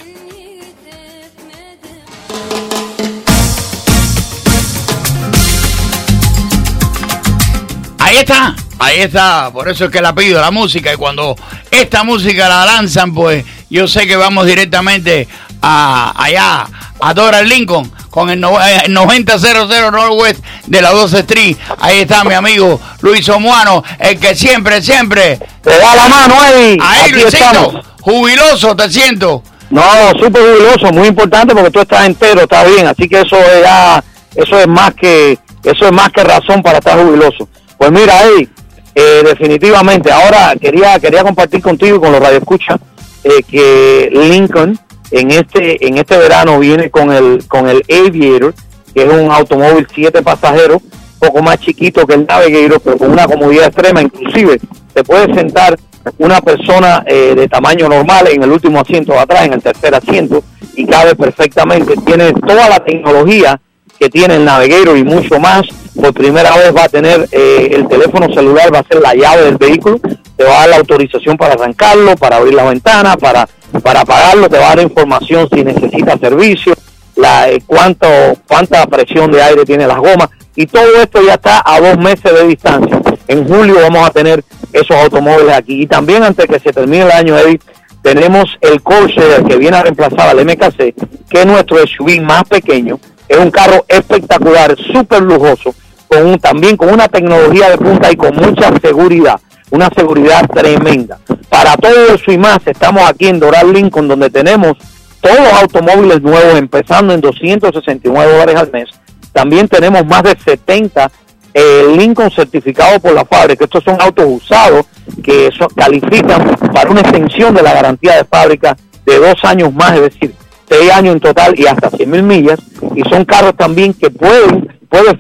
Ahí está, por eso es que la pido, la música, y cuando esta música la lanzan, pues yo sé que vamos directamente allá, a Doral Lincoln, con el 9000 Northwest de la 12 Street. Ahí está mi amigo Luis Somuano, el que siempre... Te da la mano, Eddy. Ahí, Luisito, jubiloso te siento. No, súper jubiloso, muy importante porque tú estás entero, estás bien, así que eso es más que razón para estar jubiloso. Pues mira, Eddy, definitivamente, ahora quería compartir contigo y con los radioescuchas que Lincoln en este verano viene con el Aviator, que es un automóvil 7 pasajeros, poco más chiquito que el Navigator, pero con una comodidad extrema. Inclusive se puede sentar una persona de tamaño normal en el último asiento de atrás, en el tercer asiento, y cabe perfectamente. Tiene toda la tecnología que tiene el Navigator y mucho más. Por primera vez va a tener el teléfono celular, va a ser la llave del vehículo, te va a dar la autorización para arrancarlo, para abrir la ventana, para apagarlo, te va a dar información si necesita servicio, cuánta presión de aire tiene las gomas, y todo esto ya está a 2 meses de distancia. En julio vamos a tener esos automóviles aquí, y también antes que se termine el año, Eddy, Tenemos el Corsair que viene a reemplazar al MKC, que es nuestro SUV más pequeño. Es un carro espectacular, súper lujoso, también con una tecnología de punta y con mucha seguridad, una seguridad tremenda. Para todo eso y más, estamos aquí en Doral Lincoln, donde tenemos todos los automóviles nuevos, empezando en $269 al mes. También tenemos más de 70 Lincoln certificados por la fábrica. Estos son autos usados que califican para una extensión de la garantía de fábrica de 2 años más, es decir, 6 años en total y hasta 100,000 millas. Y son carros también que puede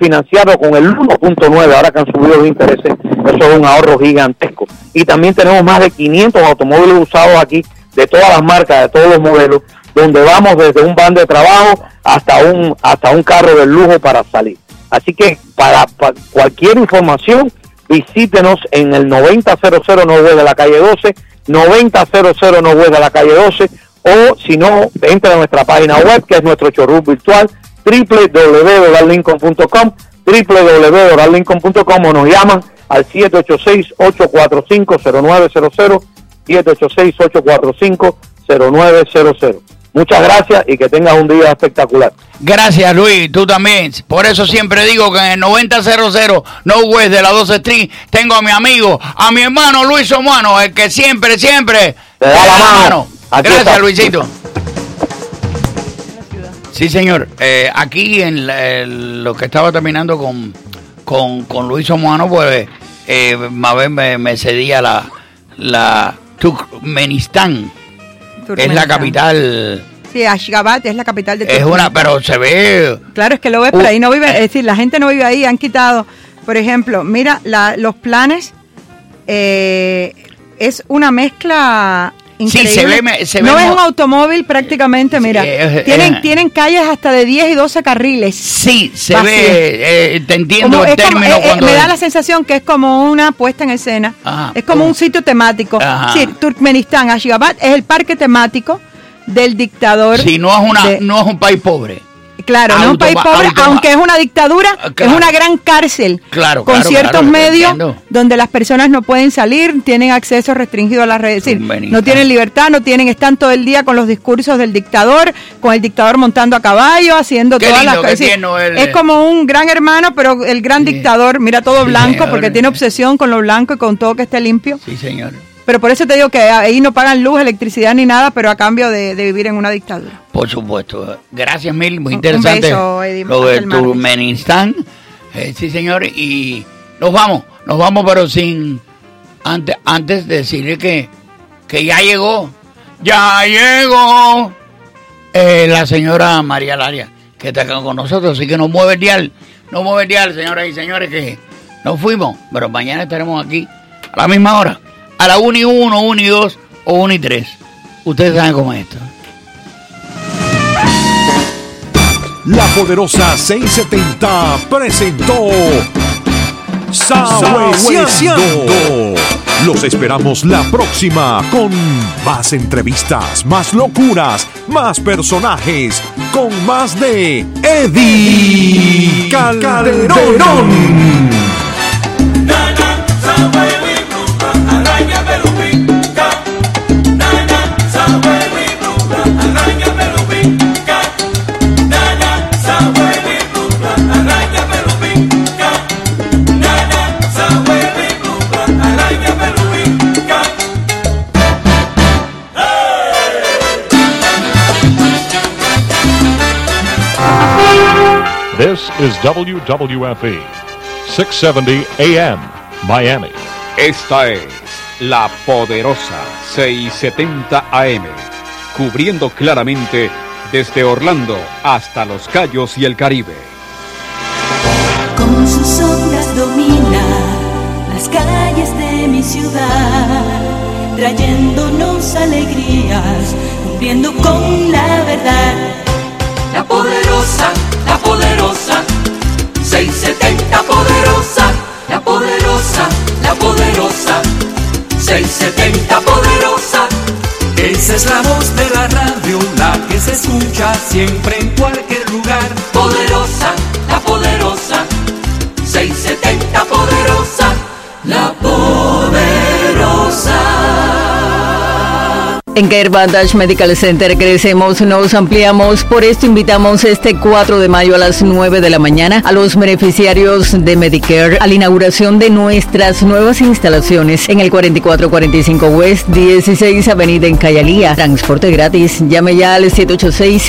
financiarlo con el 1.9, ahora que han subido los intereses, eso es un ahorro gigantesco. Y también tenemos más de 500 automóviles usados aquí, de todas las marcas, de todos los modelos, donde vamos desde un van de trabajo hasta un carro de lujo para salir. Así que para cualquier información, visítenos en el 9000 Norwest de la calle 12, 9000 Norwest de la calle 12, o si no, entra a nuestra página web, que es nuestro showroom virtual, www.dorallincoln.com, www.dorallincoln.com, o nos llaman al 786-845-0900, 786-845-0900. Muchas gracias y que tengas un día espectacular. Gracias, Luis, tú también. Por eso siempre digo que en el 9000 Northwest de la 12 Street tengo a mi amigo, a mi hermano Luis Somuano, el que siempre te da la mano. Gracias, está. Luisito. Sí, señor. Aquí en lo que estaba terminando con Luis Somuano, pues Mabel me cedía la Turkmenistán. Es la capital. Sí, Ashgabat es la capital de Turkmenistán. Pero se ve. Claro, es que lo ves, pero ahí no vive. Es decir, la gente no vive ahí. Han quitado, por ejemplo, mira, los planes. Es una mezcla. Increíble. Sí, se ve. No es un automóvil prácticamente, mira. Tienen calles hasta de 10 y 12 carriles. Sí, se ve, te entiendo como, el término. Me da la sensación que es como una puesta en escena. Ajá, es como un sitio temático. Ajá. Sí, Turkmenistán, Ashgabat es el parque temático del dictador. Sí, no es un país pobre. Claro, no es un país pobre, aunque es una dictadura, claro. Es una gran cárcel, con ciertos medios donde las personas no pueden salir, tienen acceso restringido a las redes, es decir, no tienen libertad, están todo el día con los discursos del dictador, con el dictador montando a caballo, haciendo todas las cosas. Es como un gran hermano, pero el gran dictador, mira, todo blanco, señor, porque tiene obsesión con lo blanco y con todo que esté limpio. Sí, señor. Pero por eso te digo que ahí no pagan luz, electricidad ni nada, pero a cambio de vivir en una dictadura. Por supuesto. Gracias mil, muy interesante. Un beso, Eddy, lo de Turkmenistán. Sí, señor, y nos vamos, pero sin antes decirle que ya llegó la señora María Laria, que está acá con nosotros, así que no mueve el dial, señoras y señores, que nos fuimos, pero mañana estaremos aquí a la misma hora. A la 1:01, 1:02 o 1:03. Ustedes saben cómo es esto. La Poderosa 670 presentó Sawesiando. Los esperamos la próxima con más entrevistas, más locuras, más personajes, con más de Eddy Calderón. This is WWFE, 670 AM, Miami. Esta es La Poderosa 670 AM, cubriendo claramente desde Orlando hasta Los Cayos y el Caribe. Con sus ondas domina las calles de mi ciudad, trayéndonos alegrías, cumpliendo con la verdad. La Poderosa. La Poderosa, 670 Poderosa, La Poderosa, La Poderosa, 670 Poderosa. Esa es la voz de la radio, la que se escucha siempre en cualquier lugar. Poderosa, La Poderosa, 670 Poderosa, La Poderosa. En Care Bandage Medical Center crecemos, nos ampliamos. Por esto invitamos este 4 de mayo a las 9 de la mañana a los beneficiarios de Medicare a la inauguración de nuestras nuevas instalaciones en el 4445 West 16 Avenida en Cayalía. Transporte gratis. Llame ya al 786